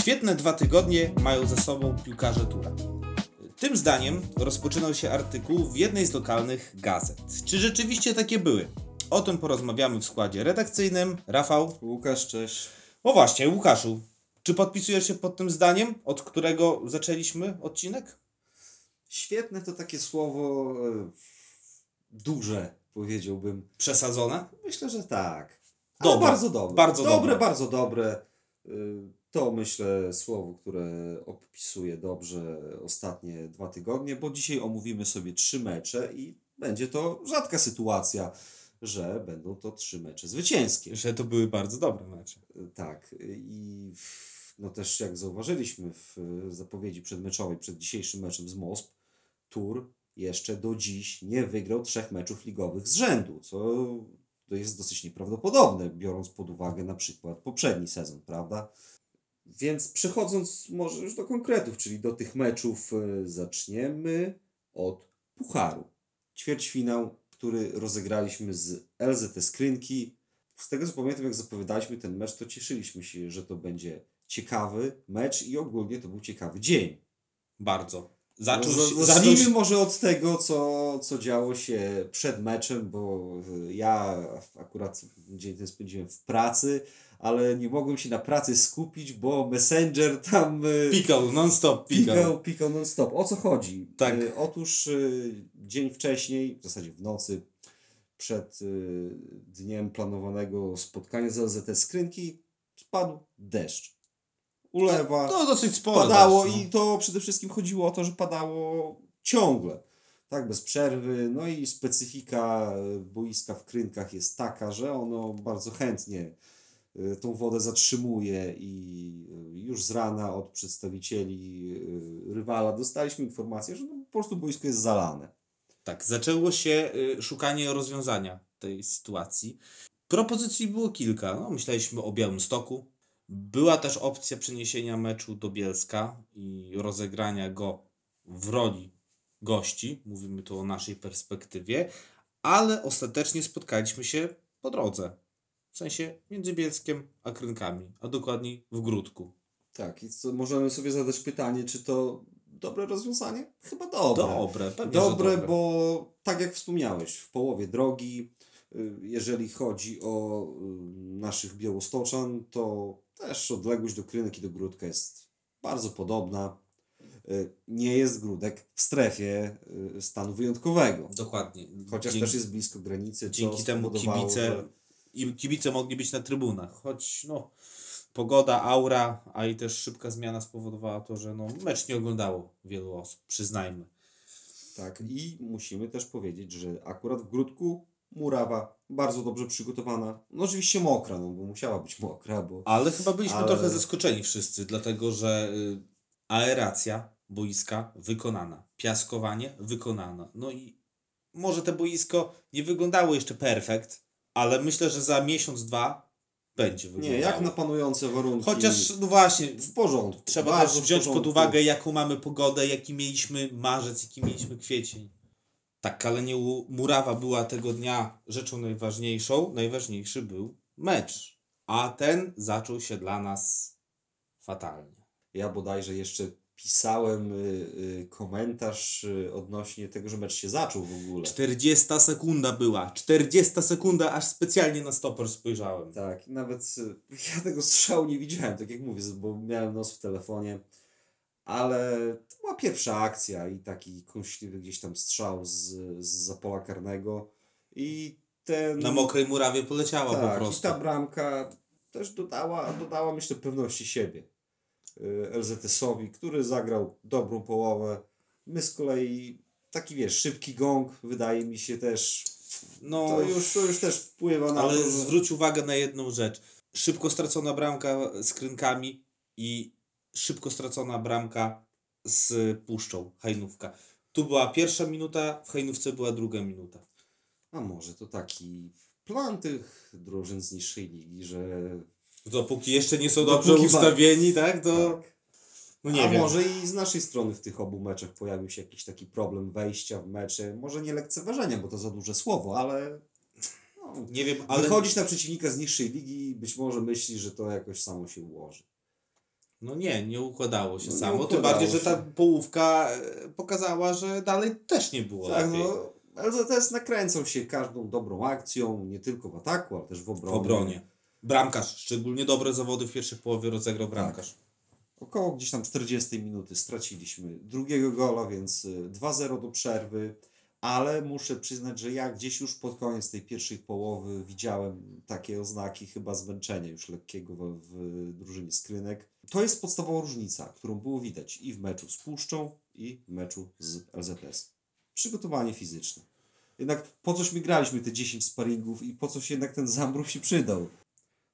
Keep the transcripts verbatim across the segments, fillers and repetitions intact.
Świetne dwa tygodnie mają za sobą piłkarze Tura. Tym zdaniem rozpoczynał się artykuł w jednej z lokalnych gazet. Czy rzeczywiście takie były? O tym porozmawiamy w składzie redakcyjnym. Rafał. Łukasz, cześć. O właśnie, Łukaszu. Czy podpisujesz się pod tym zdaniem, od którego zaczęliśmy odcinek? Świetne to takie słowo duże, powiedziałbym. Przesadzone? Myślę, że tak. Ale dobre, bardzo dobre. Bardzo dobre, dobre, bardzo dobre. To myślę słowo, które opisuje dobrze ostatnie dwa tygodnie, bo dzisiaj omówimy sobie trzy mecze i będzie to rzadka sytuacja, że będą to trzy mecze zwycięskie. Że to były bardzo dobre mecze. Tak. I no też jak zauważyliśmy w zapowiedzi przedmeczowej przed dzisiejszym meczem z Mosp, Tur jeszcze do dziś nie wygrał trzech meczów ligowych z rzędu, co to jest dosyć nieprawdopodobne, biorąc pod uwagę na przykład poprzedni sezon, prawda? Więc przechodząc może już do konkretów, czyli do tych meczów, zaczniemy od Pucharu. Ćwierćfinał, który rozegraliśmy z L Z T Skrynki. Z tego co pamiętam, jak zapowiadaliśmy ten mecz, to cieszyliśmy się, że to będzie ciekawy mecz i ogólnie to był ciekawy dzień. Bardzo. Zaczął, no, zacznijmy zaczął... może od tego, co, co działo się przed meczem, bo ja akurat dzień ten spędziłem w pracy, ale nie mogłem się na pracy skupić, bo Messenger tam... Pikał, non-stop pikał. Pikał, pikał non-stop. O co chodzi? Tak. Otóż dzień wcześniej, w zasadzie w nocy, przed dniem planowanego spotkania z L Z T Skrynki spadł deszcz. Ulewa, to, to dosyć sporo padało deszcz, no. I to przede wszystkim chodziło o to, że padało ciągle, tak, bez przerwy, no i specyfika boiska w Krynkach jest taka, że ono bardzo chętnie tą wodę zatrzymuje i już z rana od przedstawicieli rywala dostaliśmy informację, że no po prostu boisko jest zalane. Tak, zaczęło się szukanie rozwiązania tej sytuacji. Propozycji było kilka, no, myśleliśmy o Białymstoku. Była też opcja przeniesienia meczu do Bielska i rozegrania go w roli gości. Mówimy tu o naszej perspektywie, ale ostatecznie spotkaliśmy się po drodze. W sensie między Bielskiem a Krynkami, a dokładniej w Gródku. Tak, i co, możemy sobie zadać pytanie, czy to dobre rozwiązanie? Chyba dobre. Dobre, pewnie, dobre, dobre, bo tak jak wspomniałeś, w połowie drogi, jeżeli chodzi o naszych Białostoczan, to też odległość do Krynek i do Gródka jest bardzo podobna. Nie jest Gródek w strefie stanu wyjątkowego. Dokładnie. Chociaż dzięki, też jest blisko granicy. Dzięki temu kibice, że... i kibice mogli być na trybunach. Choć no, pogoda, aura, a i też szybka zmiana spowodowała to, że no, mecz nie oglądało wielu osób, przyznajmy. Tak, i musimy też powiedzieć, że akurat w Gródku murawa bardzo dobrze przygotowana. No oczywiście mokra, no bo musiała być mokra. Bo... Ale chyba byliśmy Ale... trochę zaskoczeni wszyscy, dlatego że y, aeracja boiska wykonana, piaskowanie wykonane. No i może to boisko nie wyglądało jeszcze perfekt, ale myślę, że za miesiąc, dwa będzie wyglądało. Nie, jak na panujące warunki. Chociaż, no właśnie, w porządku. Trzeba też wziąć pod uwagę, jaką mamy pogodę, jaki mieliśmy marzec, jaki mieliśmy kwiecień. Tak, ale nie murawa była tego dnia rzeczą najważniejszą. Najważniejszy był mecz. A ten zaczął się dla nas fatalnie. Ja bodajże jeszcze pisałem komentarz odnośnie tego, że mecz się zaczął w ogóle. czterdziesta sekunda była. czterdziesta sekunda, aż specjalnie na stoper spojrzałem. Tak, nawet ja tego strzału nie widziałem, tak jak mówię, bo miałem nos w telefonie. Ale to była pierwsza akcja i taki kąśliwy gdzieś tam strzał z, z pola karnego i ten... Na mokrej murawie poleciała tak, po prostu. I ta bramka też dodała, dodała myślę pewności siebie L Z S-owi, który zagrał dobrą połowę. My z kolei taki wiesz, szybki gong wydaje mi się też, no, to, już, to już też wpływa na... Ale to, że... zwróć uwagę na jedną rzecz. Szybko stracona bramka z Krynkami i... Szybko stracona bramka z Puszczą Hajnówka. Tu była pierwsza minuta, w Hajnówce była druga minuta. A może to taki plan tych drużyn z niższej ligi, że... Dopóki jeszcze nie są dobrze Dopóki ustawieni, ba... tak? To... Tak. No nie A wiem. Może i z naszej strony w tych obu meczach pojawił się jakiś taki problem wejścia w mecze. Może nie lekceważenia, bo to za duże słowo, ale... No, nie wiem, ale... Wychodzisz na przeciwnika z niższej ligi i być może myślisz, że to jakoś samo się ułoży. No nie, nie układało się no samo. Układało Tym bardziej, się. że ta połówka pokazała, że dalej też nie było tak, lepiej. No, L Z S nakręcał się każdą dobrą akcją, nie tylko w ataku, ale też w obronie. W obronie. Bramkarz, szczególnie dobre zawody w pierwszej połowie rozegrał bramkarz. Tak. Około gdzieś tam czterdziestej minuty straciliśmy drugiego gola, więc dwa zero do przerwy. Ale muszę przyznać, że ja gdzieś już pod koniec tej pierwszej połowy widziałem takie oznaki chyba zmęczenia już lekkiego w, w drużynie Skrynek. To jest podstawowa różnica, którą było widać i w meczu z Puszczą, i w meczu z L Z S. Przygotowanie fizyczne. Jednak po coś my graliśmy te dziesięć sparingów i po coś jednak ten zamrów się przydał.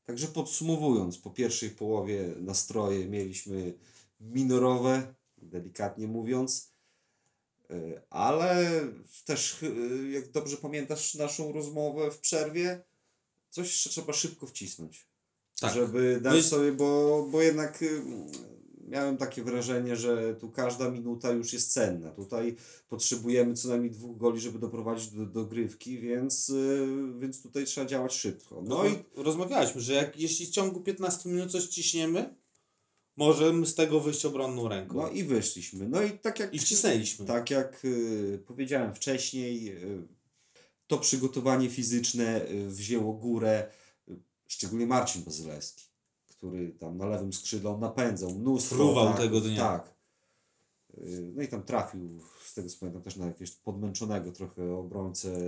Także podsumowując, po pierwszej połowie nastroje mieliśmy minorowe, delikatnie mówiąc. Ale też, jak dobrze pamiętasz naszą rozmowę w przerwie, coś trzeba szybko wcisnąć, tak. żeby dać Myś... sobie, bo, bo jednak miałem takie wrażenie, że tu każda minuta już jest cenna. Tutaj potrzebujemy co najmniej dwóch goli, żeby doprowadzić do dogrywki, więc, więc tutaj trzeba działać szybko. No, no i rozmawialiśmy, że jak, jeśli w ciągu piętnastu minut coś ciśniemy, możemy z tego wyjść obronną ręką. No i wyszliśmy. No i tak jak... I wcisnęliśmy. Tak jak y, powiedziałem wcześniej, y, to przygotowanie fizyczne y, wzięło górę, y, szczególnie Marcin Bazylewski, który tam na lewym skrzydle napędzał mnóstwo. Fruwał tak, tego dnia. Tak. Y, no i tam trafił, z tego co pamiętam, też na jakiegoś podmęczonego trochę obrońcę,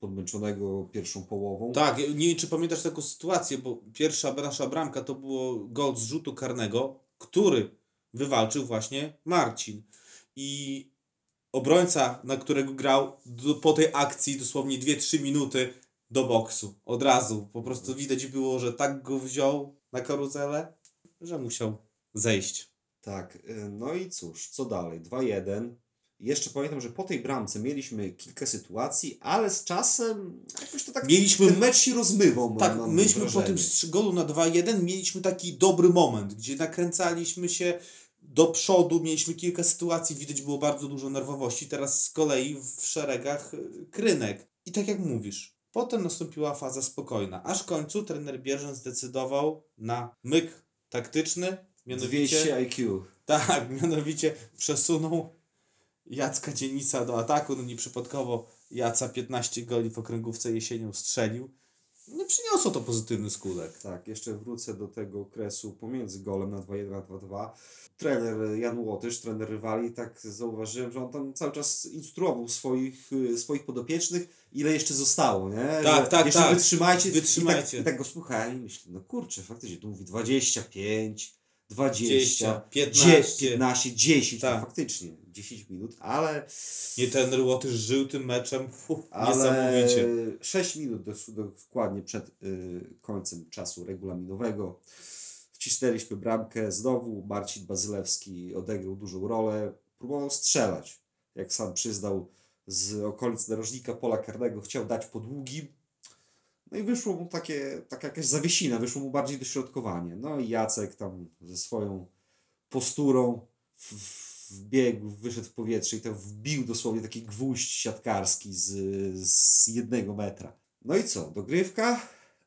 podmęczonego pierwszą połową. Tak, nie wiem, czy pamiętasz taką sytuację, bo pierwsza nasza bramka to było gol z rzutu karnego, który wywalczył właśnie Marcin. I obrońca, na którego grał, do, po tej akcji dosłownie dwie trzy minuty do boksu. Od razu. Po prostu widać było, że tak go wziął na karuzelę, że musiał zejść. Tak, no i cóż, co dalej? dwa jeden Jeszcze pamiętam, że po tej bramce mieliśmy kilka sytuacji, ale z czasem jakoś to tak mieliśmy, ten mecz się rozmywał. Tak, mam myśmy wrażenie. Po tym golu na dwa jeden mieliśmy taki dobry moment, gdzie nakręcaliśmy się do przodu, mieliśmy kilka sytuacji, widać było bardzo dużo nerwowości. Teraz z kolei w szeregach Krynek. I tak jak mówisz, potem nastąpiła faza spokojna, aż w końcu trener Bierzyn zdecydował na myk taktyczny, mianowicie... dwieście I Q. Tak, mianowicie przesunął Jacka Dzienisa do ataku, no nieprzypadkowo Jaca piętnaście goli w okręgówce jesienią strzelił. No przyniosło to pozytywny skutek. Tak, jeszcze wrócę do tego okresu pomiędzy golem na dwa jeden, dwa dwa. Trener Jan Łotysz, trener rywali, tak zauważyłem, że on tam cały czas instruował swoich, swoich podopiecznych, ile jeszcze zostało, nie? Tak, że tak, jeszcze tak. wytrzymajcie. wytrzymajcie. I tak, i tak go słuchałem i myślę, no kurczę, faktycznie, tu mówi dwadzieścia pięć, dwadzieścia, piętnaście, dziesięć, tak. No faktycznie dziesięć minut, ale... Nie, ten Łotysz żył tym meczem, fuh, ale niesamowicie. sześć minut dokładnie przed y, końcem czasu regulaminowego wcisnęliśmy bramkę, znowu Marcin Bazylewski odegrał dużą rolę, próbował strzelać, jak sam przyznał, z okolic narożnika pola karnego, chciał dać po długim. No i wyszło mu takie, taka jakaś zawiesina, wyszło mu bardziej dośrodkowanie. No i Jacek tam ze swoją posturą wbiegł, wyszedł w powietrze i tam wbił dosłownie taki gwóźdź siatkarski z, z jednego metra. No i co? Dogrywka?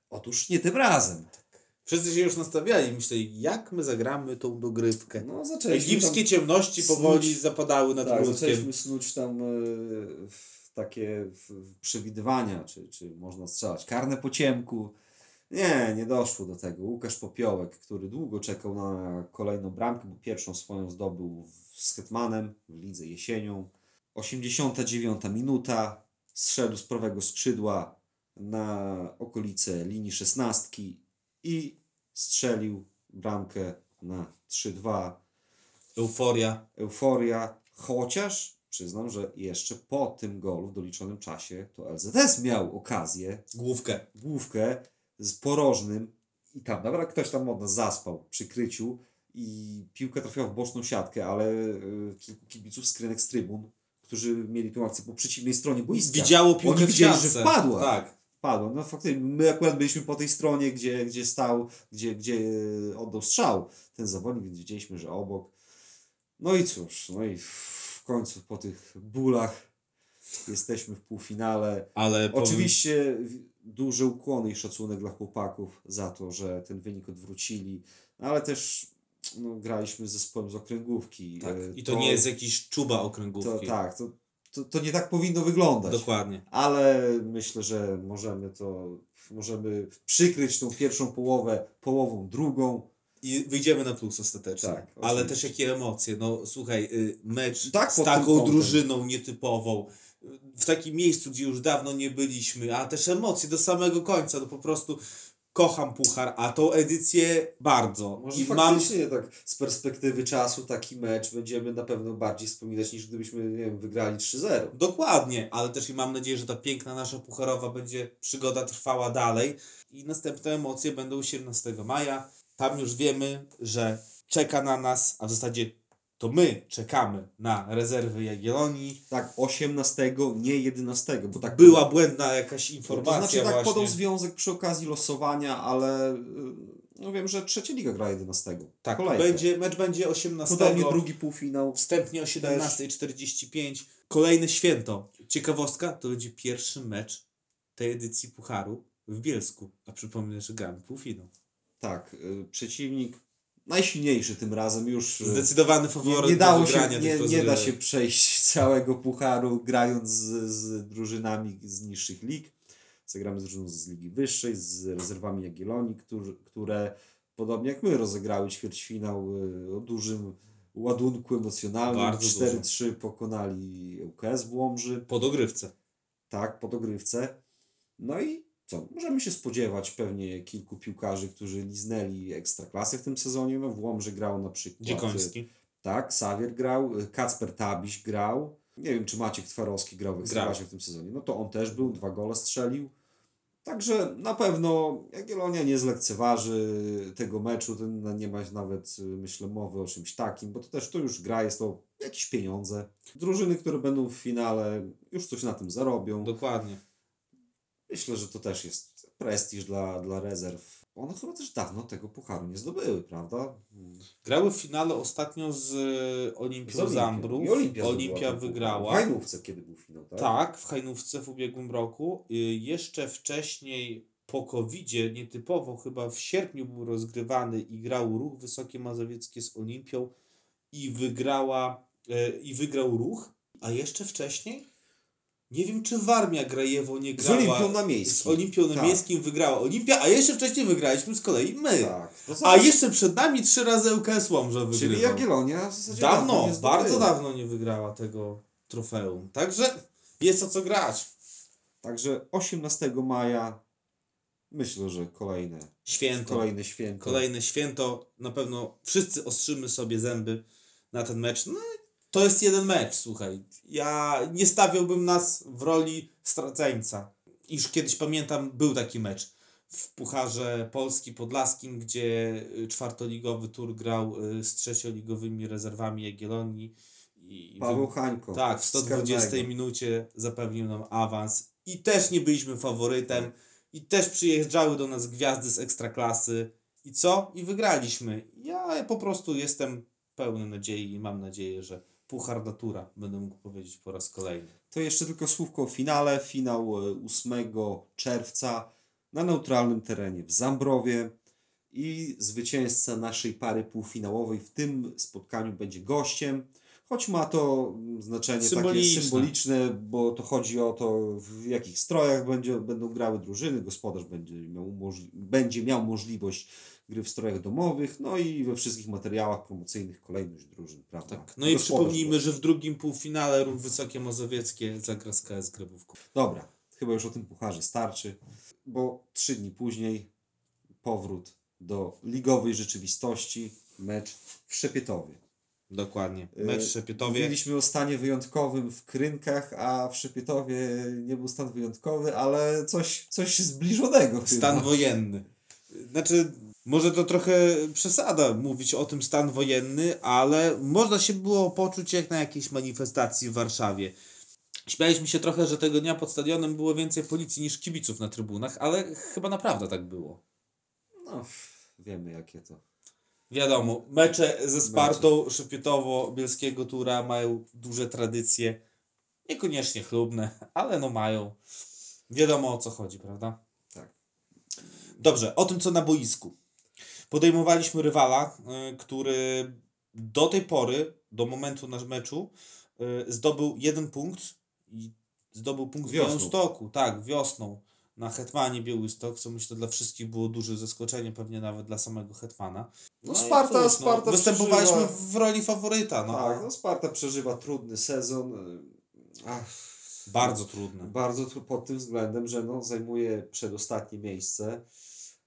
Otóż nie tym razem. Wszyscy się już nastawiali. Myśleli, jak my zagramy tą dogrywkę. No, egipskie ciemności snuć, powoli zapadały nad tak, zaczęliśmy snuć tam... Yy, takie przewidywania, czy, czy można strzelać karne po ciemku. Nie, nie doszło do tego. Łukasz Popiołek, który długo czekał na kolejną bramkę, bo pierwszą swoją zdobył z Hetmanem w lidze jesienią. osiemdziesiąta dziewiąta minuta, zszedł z prawego skrzydła na okolice linii szesnastki i strzelił bramkę na trzy dwa. Euforia. Euforia, chociaż przyznam, że jeszcze po tym golu w doliczonym czasie to L Z S miał okazję. Główkę. Główkę z porożnym. I tam, dobra, ktoś tam od nas zaspał przy kryciu i piłka trafiła w boczną siatkę, ale y, kilku kibiców Skrynek z trybun, którzy mieli tę akcję po przeciwnej stronie boiska. Widziało piłkę. Oni widzieli, że wpadła. Tak. Wpadła. No faktycznie, my akurat byliśmy po tej stronie, gdzie, gdzie stał, gdzie, gdzie oddał strzał ten zawodnik, więc widzieliśmy, że obok. No i cóż, no i... W końcu po tych bólach jesteśmy w półfinale. Ale powiem... Oczywiście duże ukłony i szacunek dla chłopaków za to, że ten wynik odwrócili, ale też no, graliśmy z zespołem z okręgówki. Tak. I to, to nie jest jakiś czuba okręgówki. To, tak, to, to, to nie tak powinno wyglądać. Dokładnie. Ale myślę, że możemy to, możemy przykryć tą pierwszą połowę, połową drugą. I wyjdziemy na plus ostatecznie. Tak, ale też jakie emocje. No słuchaj, mecz tak, z taką drużyną nietypową, w takim miejscu, gdzie już dawno nie byliśmy, a też emocje do samego końca. No po prostu kocham Puchar, a tą edycję bardzo. Może I faktycznie mam... tak z perspektywy czasu taki mecz będziemy na pewno bardziej wspominać, niż gdybyśmy, nie wiem, wygrali trzy zero. Dokładnie, ale też i mam nadzieję, że ta piękna nasza pucharowa będzie przygoda trwała dalej i następne emocje będą siedemnastego maja. Tam już wiemy, że czeka na nas, a w zasadzie to my czekamy na rezerwy Jagiellonii. Tak, osiemnastego, nie jedenastego. Bo tak była podał... błędna jakaś informacja. To znaczy tak właśnie podał związek przy okazji losowania, ale no wiem, że trzecia liga gra jedenastego. Tak, będzie, mecz będzie osiemnastego. Podobnie drugi półfinał. Wstępnie o siedemnasta czterdzieści pięć. Kolejne święto. Ciekawostka, to będzie pierwszy mecz tej edycji Pucharu w Bielsku. A przypomnę, że gramy półfinał. Tak, y, przeciwnik najsilniejszy tym razem już. Zdecydowany faworyt. Nie, nie, dało się, nie, nie da się przejść całego pucharu grając z, z drużynami z niższych lig. Zagramy z drużyną z ligi wyższej, z rezerwami Jagiellonii, którzy, które podobnie jak my rozegrały ćwierćfinał y, o dużym ładunku emocjonalnym. Bardzo cztery trzy pokonali K S Łomży. Po dogrywce. Tak, po dogrywce. No i co? Możemy się spodziewać pewnie kilku piłkarzy, którzy liznęli Ekstraklasę w tym sezonie. No, w Łomży grał na przykład... Dziekoński. Tak, Sawier grał, Kacper Tabiś grał. Nie wiem, czy Maciek Twarowski grał w Ekstraklasie w tym sezonie. No to on też był, dwa gole strzelił. Także na pewno Jagiellonia nie zlekceważy tego meczu. Ten nie ma nawet, myślę, mowy o czymś takim, bo to też to już gra, jest to jakieś pieniądze. Drużyny, które będą w finale, już coś na tym zarobią. Dokładnie. Myślę, że to też jest prestiż dla, dla rezerw. One chyba też dawno tego pucharu nie zdobyły, prawda? Grały w finale ostatnio z Olimpią z Zambrów. Olimpia, Olimpia wygrała. W Hajnówce kiedy był finał, tak? Tak, w Hajnówce w ubiegłym roku. Jeszcze wcześniej po kowidzie, nietypowo chyba w sierpniu był rozgrywany i grał Ruch Wysokie Mazowieckie z Olimpią i wygrała i wygrał Ruch, a jeszcze wcześniej? Nie wiem, czy Warmia Grajewo nie grała. Z Olimpią na Miejskim. Z Olimpią na tak. Miejskim wygrała Olimpia, a jeszcze wcześniej wygraliśmy z kolei my. Tak. A jeszcze przed nami trzy razy ŁKS Łomża wygrywał. Czyli Jagiellonia w zasadzie dawno, dawno bardzo dawno nie wygrała tego trofeum. Także jest o co grać. Także osiemnastego maja myślę, że kolejne święto. Kolejne święto. Kolejne święto. Na pewno wszyscy ostrzymy sobie zęby na ten mecz. No to jest jeden mecz, słuchaj. Ja nie stawiałbym nas w roli straceńca. Już kiedyś pamiętam, był taki mecz w Pucharze Polski Podlaskim, gdzie czwartoligowy tur grał z trzecioligowymi rezerwami Jagiellonii. I Paweł wy... Hańko. Tak, w sto dwudziestej minucie zapewnił nam awans. I też nie byliśmy faworytem. I też przyjeżdżały do nas gwiazdy z Ekstraklasy. I co? I wygraliśmy. Ja po prostu jestem pełny nadziei i mam nadzieję, że Puchar Natura, będę mógł powiedzieć po raz kolejny. To jeszcze tylko słówko o finale. Finał ósmego czerwca na neutralnym terenie w Zambrowie i zwycięzca naszej pary półfinałowej w tym spotkaniu będzie gościem, choć ma to znaczenie symboliczne. Takie symboliczne, bo to chodzi o to, w jakich strojach będzie, będą grały drużyny. Gospodarz będzie miał, możli- będzie miał możliwość gry w strojach domowych, no i we wszystkich materiałach promocyjnych kolejność drużyn, prawda? Tak. No i przypomnijmy, że w drugim półfinale Ruch Wysokie Mazowieckie zagra z K S Gryfów. Dobra, chyba już o tym pucharze starczy, bo trzy dni później powrót do ligowej rzeczywistości, mecz w Szepietowie. Dokładnie, mecz w Szepietowie. Mówiliśmy o stanie wyjątkowym w Krynkach, a w Szepietowie nie był stan wyjątkowy, ale coś, coś zbliżonego. Stan chyba. Wojenny. Znaczy... Może to trochę przesada mówić o tym stan wojenny, ale można się było poczuć jak na jakiejś manifestacji w Warszawie. Śmialiśmy się trochę, że tego dnia pod stadionem było więcej policji niż kibiców na trybunach, ale chyba naprawdę tak było. No, wiemy jakie to. Wiadomo, mecze ze Spartą Szepietowo-Bielskiego Tura mają duże tradycje. Niekoniecznie chlubne, ale no mają. Wiadomo o co chodzi, prawda? Tak. Dobrze, o tym co na boisku. podejmowaliśmy rywala, który do tej pory, do momentu nasz meczu, zdobył jeden punkt i zdobył punkt wiosną. w Białymstoku, tak, wiosną na Hetmanie Białystok, co myślę dla wszystkich było duże zaskoczenie, pewnie nawet dla samego Hetmana. No, no Sparta, cóż, no, Sparta występowaliśmy przeżywa... w roli faworyta. No. Tak, no Sparta przeżywa trudny sezon. Ach, bardzo trudny. Bardzo tru... pod tym względem, że no, zajmuje przedostatnie miejsce,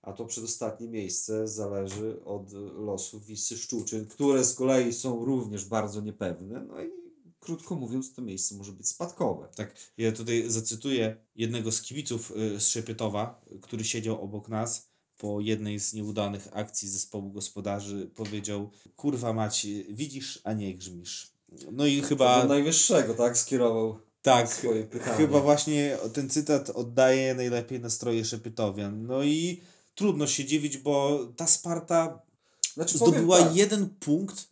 a to przedostatnie miejsce zależy od losów Wisły Szczuczyn, które z kolei są również bardzo niepewne. No i krótko mówiąc, to miejsce może być spadkowe. Tak, ja tutaj zacytuję jednego z kibiców z Szepietowa, który siedział obok nas po jednej z nieudanych akcji zespołu gospodarzy. Powiedział: kurwa mać, widzisz, a nie grzmisz. No i chyba... do najwyższego, tak? Skierował tak, swoje pytanie. Chyba właśnie ten cytat oddaje najlepiej nastroje Szepietowian. No i trudno się dziwić, bo ta Sparta znaczy, zdobyła tak. jeden punkt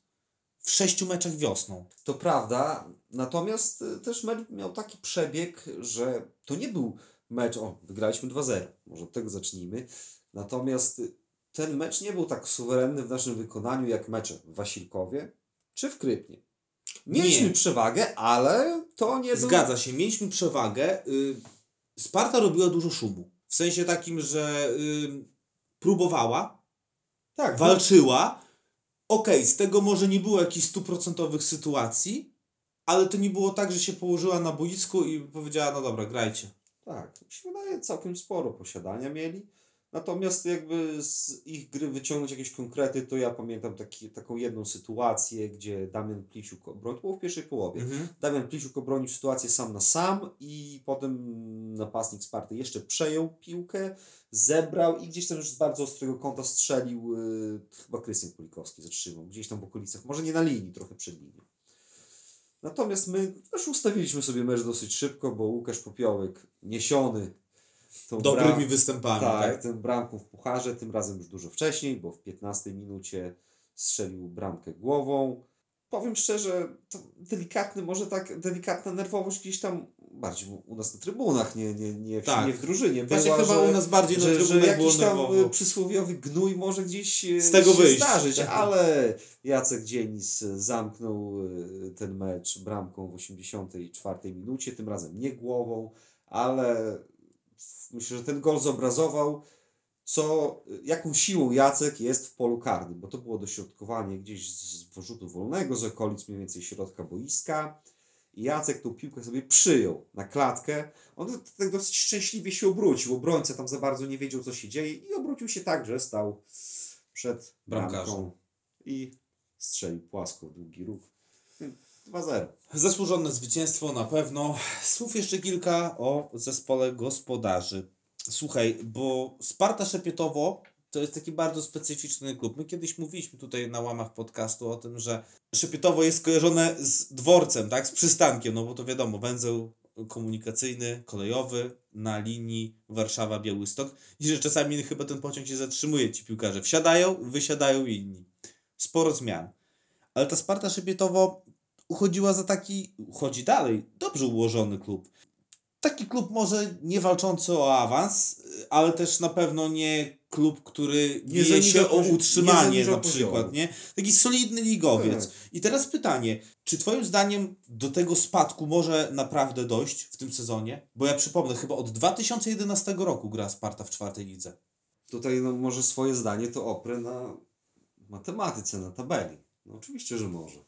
w sześciu meczach wiosną. To prawda, natomiast też mecz miał taki przebieg, że to nie był mecz, o, wygraliśmy dwa zero, może od tego zacznijmy, natomiast ten mecz nie był tak suwerenny w naszym wykonaniu jak mecze w Wasilkowie czy w Krypnie. Mieliśmy nie. przewagę, ale to nie było... Zgadza się, mieliśmy przewagę. Sparta robiła dużo szumu, w sensie takim, że próbowała, tak, walczyła, okej, okay, z tego może nie było jakichś stuprocentowych sytuacji, ale to nie było tak, że się położyła na boisku i powiedziała: no dobra, grajcie. Tak, mi się wydaje, całkiem sporo posiadania mieli. Natomiast jakby z ich gry wyciągnąć jakieś konkrety, to ja pamiętam taki, taką jedną sytuację, gdzie Damian Plisiuk obronił, to było w pierwszej połowie, mhm. Damian Plisiuk obronił sytuację sam na sam i potem napastnik Sparty jeszcze przejął piłkę, zebrał i gdzieś tam już z bardzo ostrego kąta strzelił, yy, chyba Krystian Pulikowski zatrzymał, gdzieś tam w okolicach, może nie na linii, trochę przed linią. Natomiast my też ustawiliśmy sobie mecz dosyć szybko, bo Łukasz Popiołek niesiony dobrymi bram... występami. Tak, tak, tym bramką w pucharze, tym razem już dużo wcześniej, bo w piętnastej minucie strzelił bramkę głową. Powiem szczerze, to delikatny, może tak delikatna nerwowość gdzieś tam bardziej u nas na trybunach, nie, nie, nie, w, tak. nie w drużynie. Była, chyba że, u nas bardziej że, na trybunach że jakiś tam nerwowo. Przysłowiowy gnój może gdzieś z tego się wyjść. zdarzyć, tak. Ale Jacek Dzienis zamknął ten mecz bramką w osiemdziesiątej czwartej minucie, tym razem nie głową, ale... Myślę, że ten gol zobrazował, co, jaką siłą Jacek jest w polu karnym, bo to było dośrodkowanie gdzieś z wyrzutu wolnego, z okolic mniej więcej środka boiska. I Jacek tą piłkę sobie przyjął na klatkę. On tak dosyć szczęśliwie się obrócił. Obrońca tam za bardzo nie wiedział, co się dzieje i obrócił się tak, że stał przed bramką i strzelił płasko w długi róg. dwa zero. Zasłużone zwycięstwo na pewno. Słów jeszcze kilka o zespole gospodarzy. Słuchaj, bo Sparta Szepietowo to jest taki bardzo specyficzny klub. My kiedyś mówiliśmy tutaj na łamach podcastu o tym, że Szepietowo jest kojarzone z dworcem, tak, z przystankiem, no bo to wiadomo, węzeł komunikacyjny, kolejowy na linii Warszawa-Białystok i że czasami chyba ten pociąg się zatrzymuje, ci piłkarze wsiadają, wysiadają i inni. Sporo zmian. Ale ta Sparta Szepietowo uchodziła za taki, uchodzi dalej, dobrze ułożony klub. Taki klub może nie walczący o awans, ale też na pewno nie klub, który nie bije się o utrzymanie na przykład, nie? Taki solidny ligowiec. I teraz pytanie, czy twoim zdaniem do tego spadku może naprawdę dojść w tym sezonie? Bo ja przypomnę, chyba od dwa tysiące jedenastego roku gra Sparta w czwartej lidze. Tutaj no, może swoje zdanie to oprę na matematyce, na tabeli. No oczywiście, że może.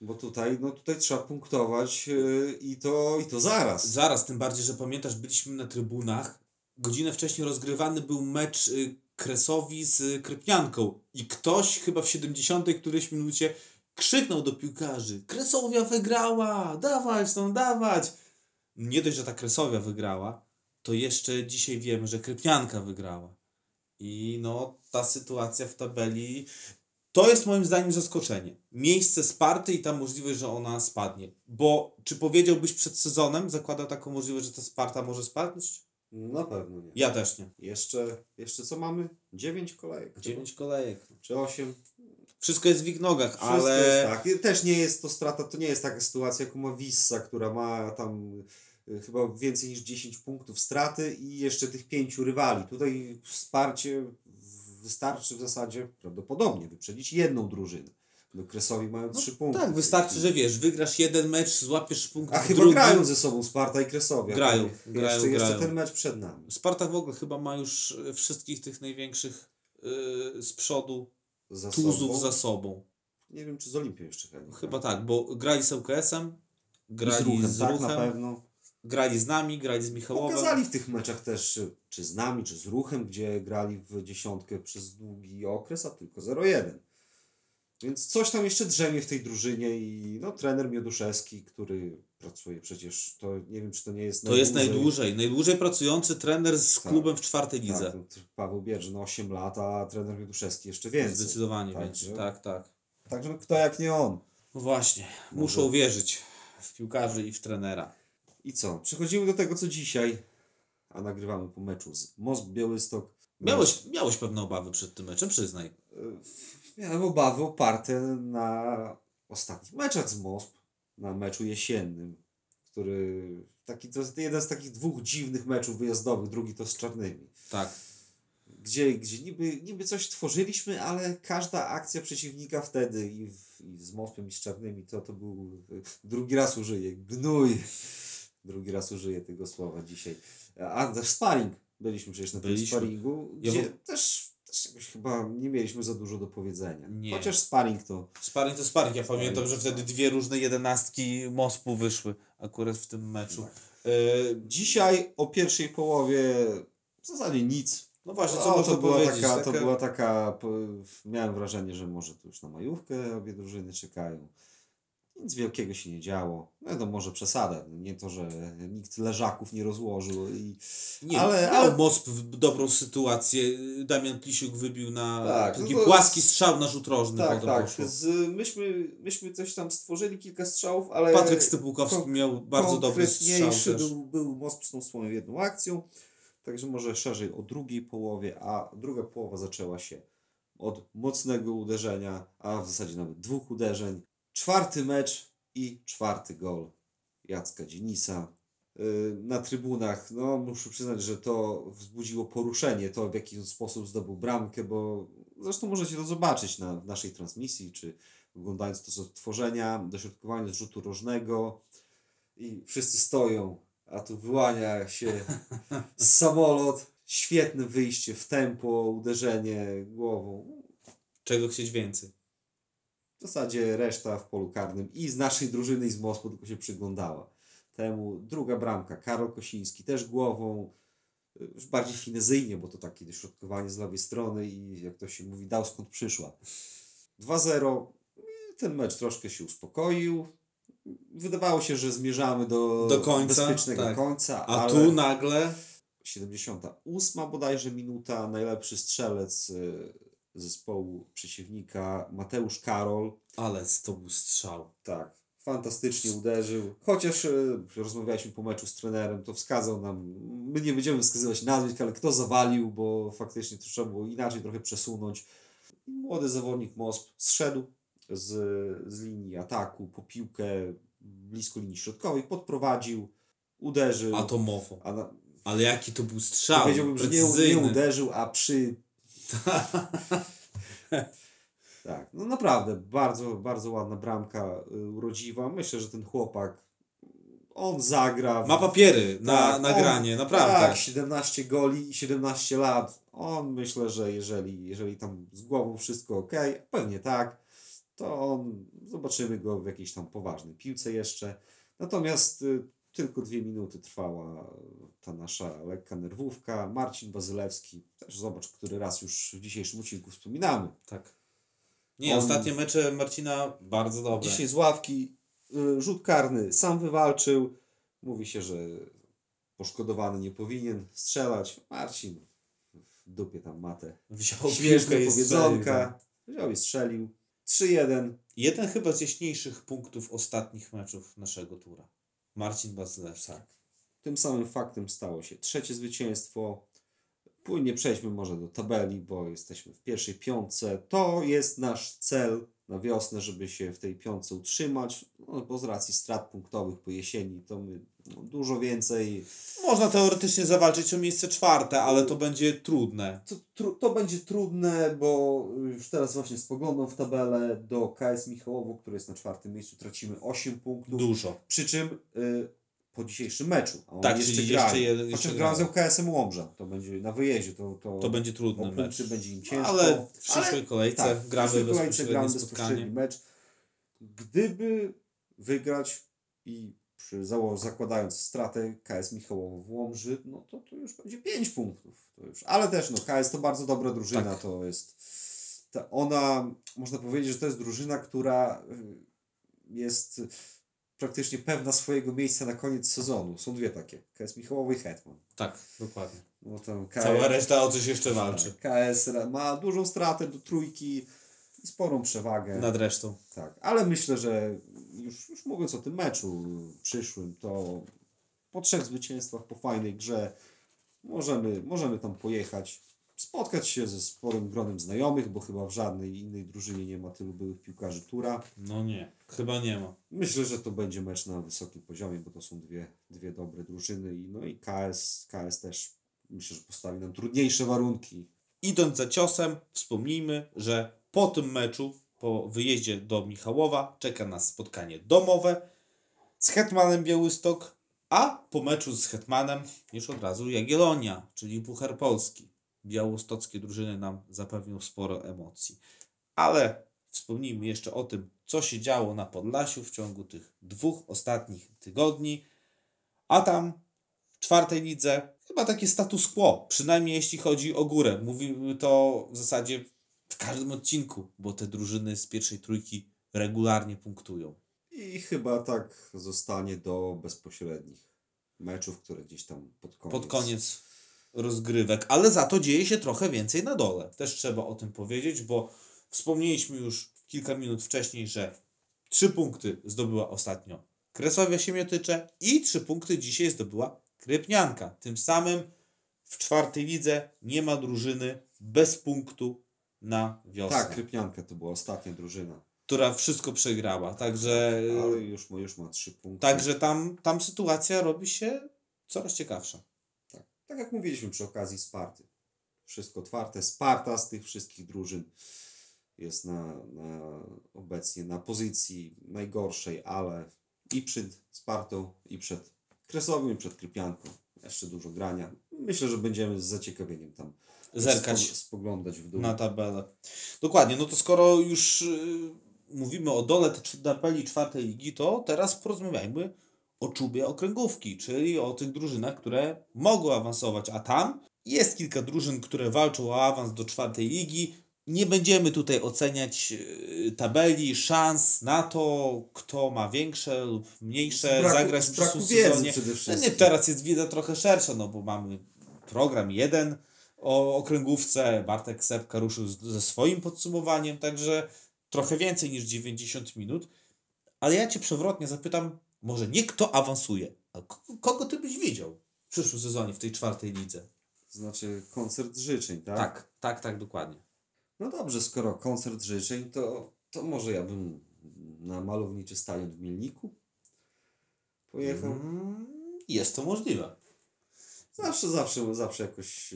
Bo tutaj, no tutaj trzeba punktować yy, i to, i to zaraz. Zaraz, tym bardziej, że pamiętasz, byliśmy na trybunach. Godzinę wcześniej rozgrywany był mecz yy, Kresowi z yy, Krypianką. I ktoś chyba w siedemdziesiątej którejś minucie krzyknął do piłkarzy: Kresowia wygrała! Dawać, no dawać! Nie dość, że ta Kresowia wygrała, to jeszcze dzisiaj wiemy, że Krypianka wygrała. I no, ta sytuacja w tabeli... To jest moim zdaniem zaskoczenie. Miejsce Sparty i ta możliwość, że ona spadnie. Bo czy powiedziałbyś przed sezonem, zakłada taką możliwość, że ta Sparta może spadnąć? Na pewno nie. Ja też nie. Jeszcze, jeszcze co mamy? dziewięć kolejek. dziewięć kolejek. Czy osiem? Wszystko jest w ich nogach, Wszystko ale... Jest tak. Też nie jest to strata, to nie jest taka sytuacja, jaką ma Wissa, która ma tam chyba więcej niż dziesięć punktów straty i jeszcze tych pięciu rywali. Tutaj wsparcie... wystarczy w zasadzie prawdopodobnie wyprzedzić jedną drużynę. Do Kresowi mają trzy no, punkty. Tak, wystarczy, że wiesz, wygrasz jeden mecz, złapiesz punkt. A chyba drugi. Grają ze sobą Sparta i Kresowia. Grają, tak? grają, jeszcze, grają. Jeszcze ten mecz przed nami. Sparta w ogóle chyba ma już wszystkich tych największych yy, z przodu za tuzów sobą. za sobą. Nie wiem, czy z Olimpią jeszcze chyba. Chyba tak, bo grali z ŁKS-em, grali z Ruchem, z Ruchem tak, na pewno. Grali z nami, grali z Michałowem. Pokazali w tych meczach też, czy z nami, czy z Ruchem, gdzie grali w dziesiątkę przez długi okres, a tylko zero jeden. Więc coś tam jeszcze drzemie w tej drużynie i no, trener Mioduszewski, który pracuje przecież, to nie wiem, czy to nie jest To najdłużej. jest najdłużej, najdłużej pracujący trener z tak, klubem w czwartej lidze. Tak, Paweł Bierzyn osiem lat, a trener Mioduszewski jeszcze więcej. Zdecydowanie tak, więcej, że, tak, tak. Także no, kto jak nie on. No właśnie, Może. muszą wierzyć w piłkarzy i w trenera. I co? Przechodzimy do tego, co dzisiaj, a nagrywamy po meczu z Mosp Białystok. Miałeś, miałeś pewne obawy przed tym meczem, przyznaj. Miałem obawy oparte na ostatnich meczach z Mosp, na meczu jesiennym, który taki, to jest jeden z takich dwóch dziwnych meczów wyjazdowych, drugi to z Czarnymi. Tak. Gdzie, gdzie niby, niby coś tworzyliśmy, ale każda akcja przeciwnika wtedy i, w, i z Mospem i z Czarnymi, to, to był, drugi raz użyję, gnój, drugi raz użyję tego słowa dzisiaj. A też sparing, byliśmy przecież na byliśmy. tym sparingu, gdzie ja... też... chyba nie mieliśmy za dużo do powiedzenia. Nie. Chociaż sparing to... Sparing to sparing. Ja sparing. pamiętam, że wtedy dwie różne jedenastki Mospu wyszły akurat w tym meczu. Tak. E, dzisiaj o pierwszej połowie w zasadzie nic. No właśnie, co no, to była taka, taka... To była taka... Miałem wrażenie, że może tu już na majówkę obie drużyny czekają. Nic wielkiego się nie działo. No to może przesada. Nie to, że nikt leżaków nie rozłożył. I... Nie, ale, ale... Mosp w dobrą sytuację. Damian Plisiuk wybił na tak, taki no to... płaski strzał na rzut rożny. Tak, tak. Z, myśmy, myśmy coś tam stworzyli, kilka strzałów, ale... Patryk Stypułkowski kon- miał bardzo dobry strzał też. Był, był Mosp z tą swoją jedną akcją. Także może szerzej o drugiej połowie, a druga połowa zaczęła się od mocnego uderzenia, a w zasadzie nawet dwóch uderzeń. Czwarty mecz i czwarty gol Jacka Dzienisa. Yy, na trybunach, no muszę przyznać, że to wzbudziło poruszenie, to w jaki sposób zdobył bramkę, bo zresztą możecie to zobaczyć na w naszej transmisji, czy oglądając to z odtworzenia, dośrodkowanie z rzutu rożnego i wszyscy stoją, a tu wyłania się samolot, świetne wyjście w tempo, uderzenie głową. Czego chcieć więcej? W zasadzie reszta w polu karnym i z naszej drużyny i z Mospu tylko się przyglądała temu. Druga bramka, Karol Kosiński też głową, już bardziej finezyjnie, bo to takie dośrodkowanie z lewej strony i jak to się mówi, dał skąd przyszła. dwa zero, ten mecz troszkę się uspokoił. Wydawało się, że zmierzamy do, do końca, bezpiecznego tak. końca. A ale... tu nagle... siedemdziesiąta ósma bodajże minuta, najlepszy strzelec zespołu przeciwnika Mateusz Karol. Ale to był strzał. Tak, fantastycznie uderzył. Chociaż y, rozmawialiśmy po meczu z trenerem, to wskazał nam, my nie będziemy wskazywać nazwisk, ale kto zawalił, bo faktycznie to trzeba było inaczej trochę przesunąć. Młody zawodnik Mosp zszedł z, z linii ataku po piłkę blisko linii środkowej, podprowadził, uderzył. Atomowo. A na... Ale jaki to był strzał. Powiedziałbym, że nie, nie uderzył, a przy tak, no naprawdę bardzo, bardzo ładna bramka urodziwa. Myślę, że ten chłopak on zagra w... ma papiery na, tak, na on, granie, naprawdę tak, siedemnaście goli i siedemnaście lat. On myślę, że jeżeli, jeżeli tam z głową wszystko ok, pewnie tak, to on, zobaczymy go w jakiejś tam poważnej piłce jeszcze. Natomiast tylko dwie minuty trwała ta nasza lekka nerwówka. Marcin Bazylewski, też zobacz, który raz już w dzisiejszym odcinku wspominamy. Tak. Nie, On... ostatnie mecze Marcina bardzo dobre. Dzisiaj z ławki rzut karny sam wywalczył. Mówi się, że poszkodowany nie powinien strzelać. Marcin w dupie tam matę. Wziął śmieszne powiedzonka. Wziął i strzelił. trzy jeden. Jeden chyba z jaśniejszych punktów ostatnich meczów naszego tura. Marcin Bazylewski. Tak. Tym samym faktem stało się trzecie zwycięstwo. Płynnie przejdźmy może do tabeli, bo jesteśmy w pierwszej piątce. To jest nasz cel na wiosnę, żeby się w tej piątce utrzymać, no, bo z racji strat punktowych po jesieni to my no, dużo więcej... Można teoretycznie zawalczyć o miejsce czwarte, ale to będzie trudne. To, to, to będzie trudne, bo już teraz właśnie spoglądam w tabelę do K S Michałowo, który jest na czwartym miejscu, tracimy osiem punktów. Dużo. Przy czym... Y- po dzisiejszym meczu. A tak, jeszcze czyli jeszcze jeden. Chociaż grałem z K S-em Łomża. To będzie na wyjeździe. To, to, to będzie trudny mecz. Będzie im ciężko. Ale w przyszłej kolejce ale, tak, gramy bezpośrednie spotkanie. Mecz. Gdyby wygrać i przy, zakładając stratę K S Michałowo w Łomży, no to, to już będzie pięć punktów. To już. Ale też no, K S to bardzo dobra drużyna. Tak. To jest ta ona, można powiedzieć, że to jest drużyna, która jest... praktycznie pewna swojego miejsca na koniec sezonu. Są dwie takie. K S Michałowo i Hetman. Tak, dokładnie. No tam K S, cała reszta o coś jeszcze walczy. Tak, K S ma dużą stratę do trójki i sporą przewagę. Nad resztą. Tak, ale myślę, że już, już mówiąc o tym meczu przyszłym, to po trzech zwycięstwach, po fajnej grze możemy, możemy tam pojechać, spotkać się ze sporym gronem znajomych, bo chyba w żadnej innej drużynie nie ma tylu byłych piłkarzy Tura. No nie, chyba nie ma. Myślę, że to będzie mecz na wysokim poziomie, bo to są dwie, dwie dobre drużyny i no i K S, K S też myślę, że postawi nam trudniejsze warunki. Idąc za ciosem, wspomnijmy, że po tym meczu, po wyjeździe do Michałowa, czeka nas spotkanie domowe z Hetmanem Białystok, a po meczu z Hetmanem już od razu Jagiellonia, czyli Puchar Polski. Białostockie drużyny nam zapewnią sporo emocji. Ale wspomnijmy jeszcze o tym, co się działo na Podlasiu w ciągu tych dwóch ostatnich tygodni. A tam w czwartej lidze chyba takie status quo, przynajmniej jeśli chodzi o górę. Mówimy to w zasadzie w każdym odcinku, bo te drużyny z pierwszej trójki regularnie punktują. I chyba tak zostanie do bezpośrednich meczów, które gdzieś tam pod koniec... Pod koniec rozgrywek, ale za to dzieje się trochę więcej na dole. Też trzeba o tym powiedzieć, bo wspomnieliśmy już kilka minut wcześniej, że trzy punkty zdobyła ostatnio Kresowia Siemiatycze i trzy punkty dzisiaj zdobyła Krypianka. Tym samym w czwartej lidze nie ma drużyny bez punktu na wiosnę. Tak, Krypianka to była ostatnia drużyna, która wszystko przegrała, także... Ale już, już ma trzy punkty. Także tam, tam sytuacja robi się coraz ciekawsza. Tak jak mówiliśmy przy okazji Sparty. Wszystko otwarte. Sparta z tych wszystkich drużyn jest na, na obecnie na pozycji najgorszej, ale i przed Spartą, i przed Kresowią, i przed Krypianką. Jeszcze dużo grania. Myślę, że będziemy z zaciekawieniem tam zerkać, spo, spoglądać w dół. Na tabelę. Dokładnie. No to skoro już yy, mówimy o dole tabeli czwartej ligi, to teraz porozmawiajmy o czubie okręgówki, czyli o tych drużynach, które mogą awansować, a tam jest kilka drużyn, które walczą o awans do czwartej ligi. Nie będziemy tutaj oceniać tabeli, szans na to, kto ma większe lub mniejsze braku, zagrać w przyszłym sezonie. Nie, teraz jest wiedza trochę szersza, no bo mamy program jeden o okręgówce, Bartek Ksepka ruszył z, ze swoim podsumowaniem, także trochę więcej niż dziewięćdziesiąt minut. Ale ja Cię przewrotnie zapytam, może nie kto awansuje, a kogo ty byś widział w przyszłym sezonie w tej czwartej lidze? Znaczy koncert życzeń, tak? Tak, tak, tak, dokładnie. No dobrze, skoro koncert życzeń, to, to może ja bym na malowniczy stadion w Mielniku pojechał. Mm, jest to możliwe. Zawsze, zawsze, zawsze jakoś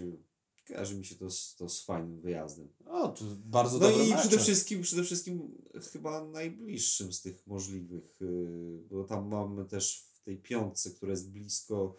kojarzy mi się to, to z fajnym wyjazdem. O, to bardzo dobre mecze. No i przede wszystkim, przede wszystkim chyba najbliższym z tych możliwych, bo tam mamy też w tej piątce, która jest blisko,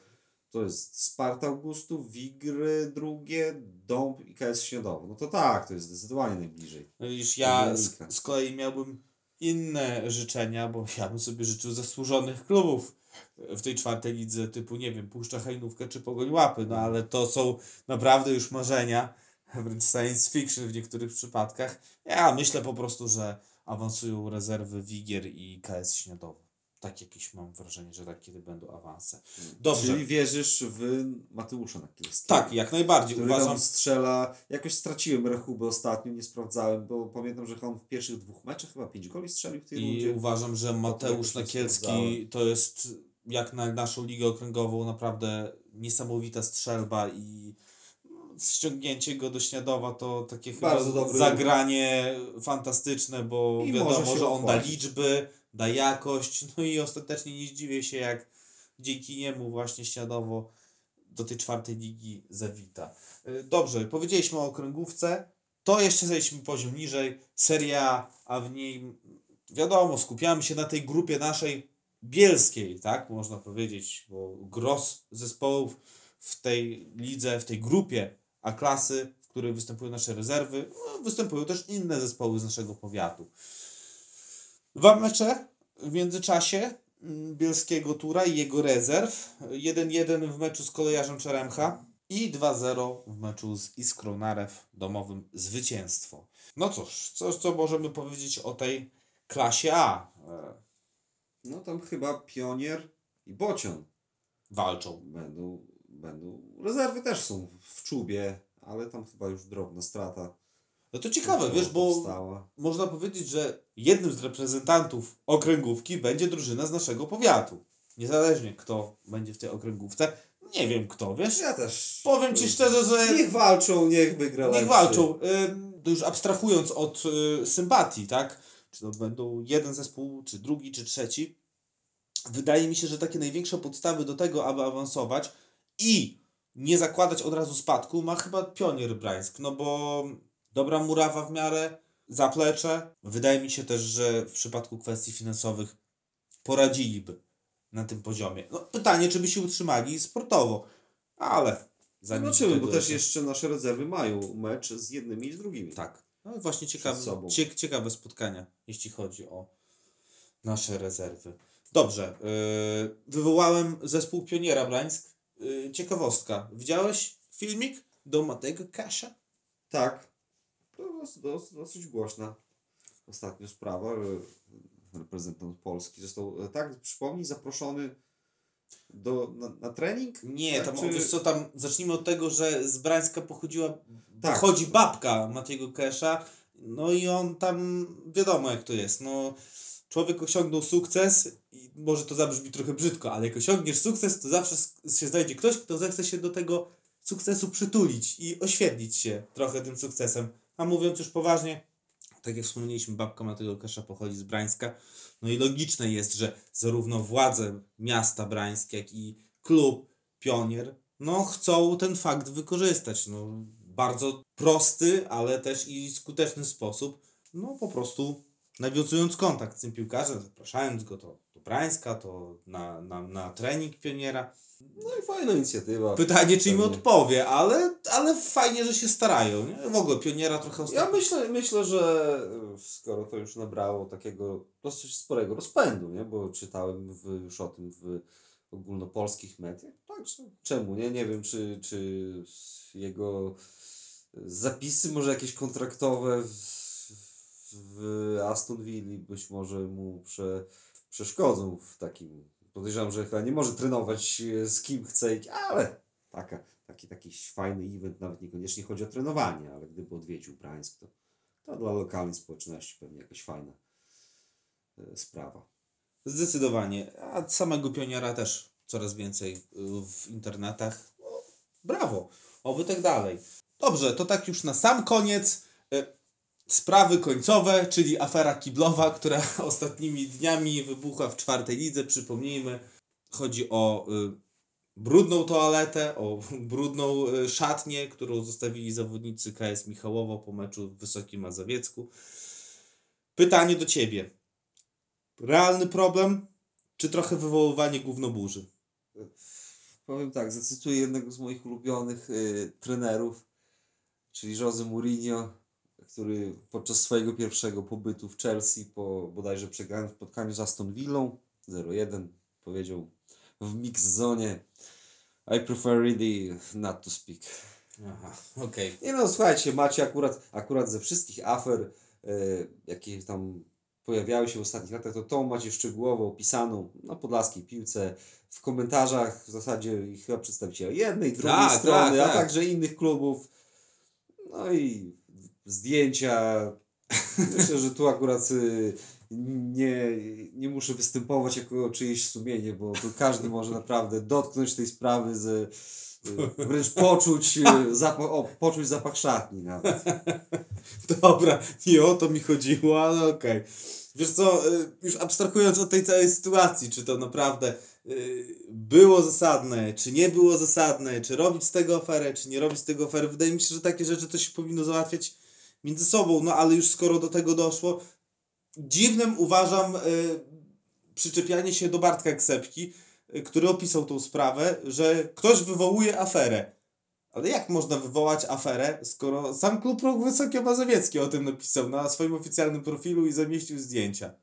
to jest Sparta Augustów, Wigry drugie, Dąb i K S Śniadowo. No to tak, to jest zdecydowanie najbliżej. No widzisz, ja z, z kolei miałbym inne życzenia, bo ja bym sobie życzył zasłużonych klubów w tej czwartej lidze typu, nie wiem, Puszcza Hajnówkę czy Pogoń Łapy, no ale to są naprawdę już marzenia, wręcz science fiction w niektórych przypadkach. Ja myślę po prostu, że awansują rezerwy Wigier i K S Śniadowo. Tak jakieś mam wrażenie, że tak kiedy będą awanse. Dobrze. Czyli wierzysz w Mateusza Nakilskiego? Tak, jak najbardziej. Uważam, strzela. Jakoś straciłem rachubę ostatnio, nie sprawdzałem, bo pamiętam, że on w pierwszych dwóch meczach chyba pięć goli strzelił w tej rundzie. I uważam, że Mateusz Nakielski to jest jak na naszą ligę okręgową naprawdę niesamowita strzelba i ściągnięcie go do Śniadowa to takie chyba zagranie fantastyczne, bo I wiadomo, że on da liczby, da jakość, no i ostatecznie nie zdziwię się, jak dzięki niemu właśnie Śniadowo do tej czwartej ligi zawita. Dobrze, powiedzieliśmy o okręgówce, to jeszcze zejdźmy poziom niżej, Seria A, w niej wiadomo, skupiamy się na tej grupie naszej bielskiej, tak można powiedzieć, bo gros zespołów w tej lidze, w tej grupie A klasy, w której występują nasze rezerwy, no, występują też inne zespoły z naszego powiatu. Dwa mecze w międzyczasie bielskiego Tura i jego rezerw. jeden jeden w meczu z Kolejarzem Czeremcha i dwa zero w meczu z Iskrą Narew, domowym zwycięstwo. No cóż, co, co możemy powiedzieć o tej klasie A? No tam chyba Pionier i Bocian walczą. Będą, będą. Rezerwy też są w czubie, ale tam chyba już drobna strata. No to ciekawe, wiesz, bo powstała. Można powiedzieć, że jednym z reprezentantów okręgówki będzie drużyna z naszego powiatu. Niezależnie kto będzie w tej okręgówce. Nie wiem kto, wiesz? Ja też. Powiem Ci szczerze, że... Niech walczą, niech wygra. Niech walczą. Y, już abstrahując od y, sympatii, tak? Czy to będą jeden zespół, czy drugi, czy trzeci. Wydaje mi się, że takie największe podstawy do tego, aby awansować i nie zakładać od razu spadku, ma chyba Pionier Brańsk. No bo... Dobra murawa w miarę, zaplecze. Wydaje mi się też, że w przypadku kwestii finansowych poradziliby na tym poziomie. No, pytanie, czy by się utrzymali sportowo, ale... Zobaczymy, bo też jeszcze nasze rezerwy mają mecz z jednymi i z drugimi. Tak. No właśnie ciekawe, cie, ciekawe spotkania, jeśli chodzi o nasze rezerwy. Dobrze. Yy, wywołałem zespół Pioniera Brańsk. Yy, ciekawostka. Widziałeś filmik do Mateusz Kasza? Tak. Dos, dosyć głośna ostatnio sprawa. Reprezentant Polski został, tak przypomnij, zaproszony do, na, na trening? Nie, tak, tam, czy... wiesz co, tam zacznijmy od tego, że z Brańska pochodziła, tak, pochodzi babka Mateusz Kasza, no i on tam, wiadomo jak to jest, no człowiek osiągnął sukces i może to zabrzmi trochę brzydko, ale jak osiągniesz sukces, to zawsze się znajdzie ktoś, kto zechce się do tego sukcesu przytulić i oświetlić się trochę tym sukcesem. A mówiąc już poważnie, tak jak wspomnieliśmy, babka Mateusz Kasza pochodzi z Brańska. No i logiczne jest, że zarówno władze miasta Brańsk, jak i klub Pionier, no chcą ten fakt wykorzystać. No, bardzo prosty, ale też i skuteczny sposób. No po prostu nawiązując kontakt z tym piłkarzem, zapraszając go do, do Brańska, to na, na, na trening Pioniera. No i fajna inicjatywa. Pytanie, czy im odpowie, ale, ale fajnie, że się starają. Nie? W ogóle Pioniera trochę... Ostatnio. Ja myślę, myślę, że skoro to już nabrało takiego dosyć sporego rozpędu, nie? Bo czytałem w, już o tym w ogólnopolskich mediach. Także czemu? Nie nie wiem, czy, czy jego zapisy może jakieś kontraktowe w, w Aston Villa być może mu prze, przeszkodzą w takim... Podejrzewam, że chyba nie może trenować z kim chce, ale taka, taki, taki fajny event, nawet niekoniecznie chodzi o trenowanie, ale gdyby odwiedził Brańsk, to, to dla lokalnej społeczności pewnie jakaś fajna y, sprawa. Zdecydowanie. A samego Pioniera też coraz więcej w internetach. No, brawo. Oby tak dalej. Dobrze, to tak już na sam koniec y- sprawy końcowe, czyli afera kiblowa, która ostatnimi dniami wybuchła w czwartej lidze. Przypomnijmy, chodzi o y, brudną toaletę, o brudną y, szatnię, którą zostawili zawodnicy K S Michałowo po meczu w Wysokim Mazowiecku. Pytanie do Ciebie. Realny problem, czy trochę wywoływanie gównoburzy? Powiem tak, zacytuję jednego z moich ulubionych y, trenerów, czyli José Mourinho, który podczas swojego pierwszego pobytu w Chelsea po bodajże przegranym spotkaniu z Aston Villą zero jeden powiedział w mix zonie: I prefer really not to speak. Aha, okej. Okay. Nie no, słuchajcie, macie akurat, akurat ze wszystkich afer, y, jakie tam pojawiały się w ostatnich latach, to tą macie szczegółowo opisaną na podlaskiej piłce, w komentarzach w zasadzie ich chyba przedstawiciele jednej, drugiej tak, strony, tak, tak. a także innych klubów. No i zdjęcia. Myślę, że tu akurat nie, nie muszę występować jako czyjeś sumienie, bo tu każdy może naprawdę dotknąć tej sprawy z, wręcz poczuć, zapach, o, poczuć zapach szatni nawet. Dobra, nie o to mi chodziło, ale okej. Okay. Wiesz co, już abstrahując od tej całej sytuacji, czy to naprawdę było zasadne, czy nie było zasadne, czy robić z tego aferę, czy nie robić z tego aferę, wydaje mi się, że takie rzeczy to się powinno załatwiać między sobą, no ale już skoro do tego doszło, dziwnym uważam przyczepianie się do Bartka Ksepki, który opisał tą sprawę, że ktoś wywołuje aferę. Ale jak można wywołać aferę, skoro sam klub Ruch Wysokie Mazowieckie o tym napisał na swoim oficjalnym profilu i zamieścił zdjęcia?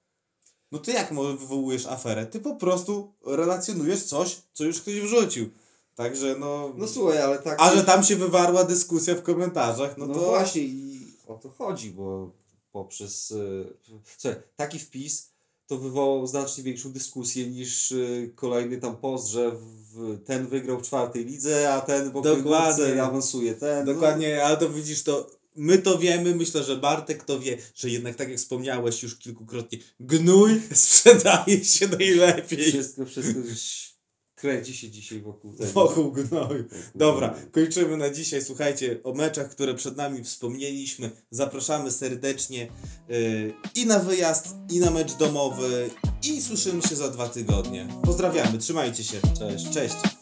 No to jak wywołujesz aferę? Ty po prostu relacjonujesz coś, co już ktoś wrzucił. Także no... No słuchaj, ale tak... A że tam się wywarła dyskusja w komentarzach, no, no to... No właśnie i o to chodzi, bo poprzez... Słuchaj, taki wpis... to wywołał znacznie większą dyskusję niż y, kolejny tam post, że w, ten wygrał w czwartej lidze, a ten po i awansuje. Ten, Dokładnie, no. Ale to widzisz, to my to wiemy, myślę, że Bartek to wie, że jednak tak jak wspomniałeś już kilkukrotnie, gnój sprzedaje się najlepiej. Wszystko, wszystko kręci się dzisiaj wokół tego. Wokół gnoju. Dobra, kończymy na dzisiaj. Słuchajcie, o meczach, które przed nami wspomnieliśmy, zapraszamy serdecznie yy, i na wyjazd, i na mecz domowy i słyszymy się za dwa tygodnie. Pozdrawiamy, trzymajcie się. Cześć. Cześć.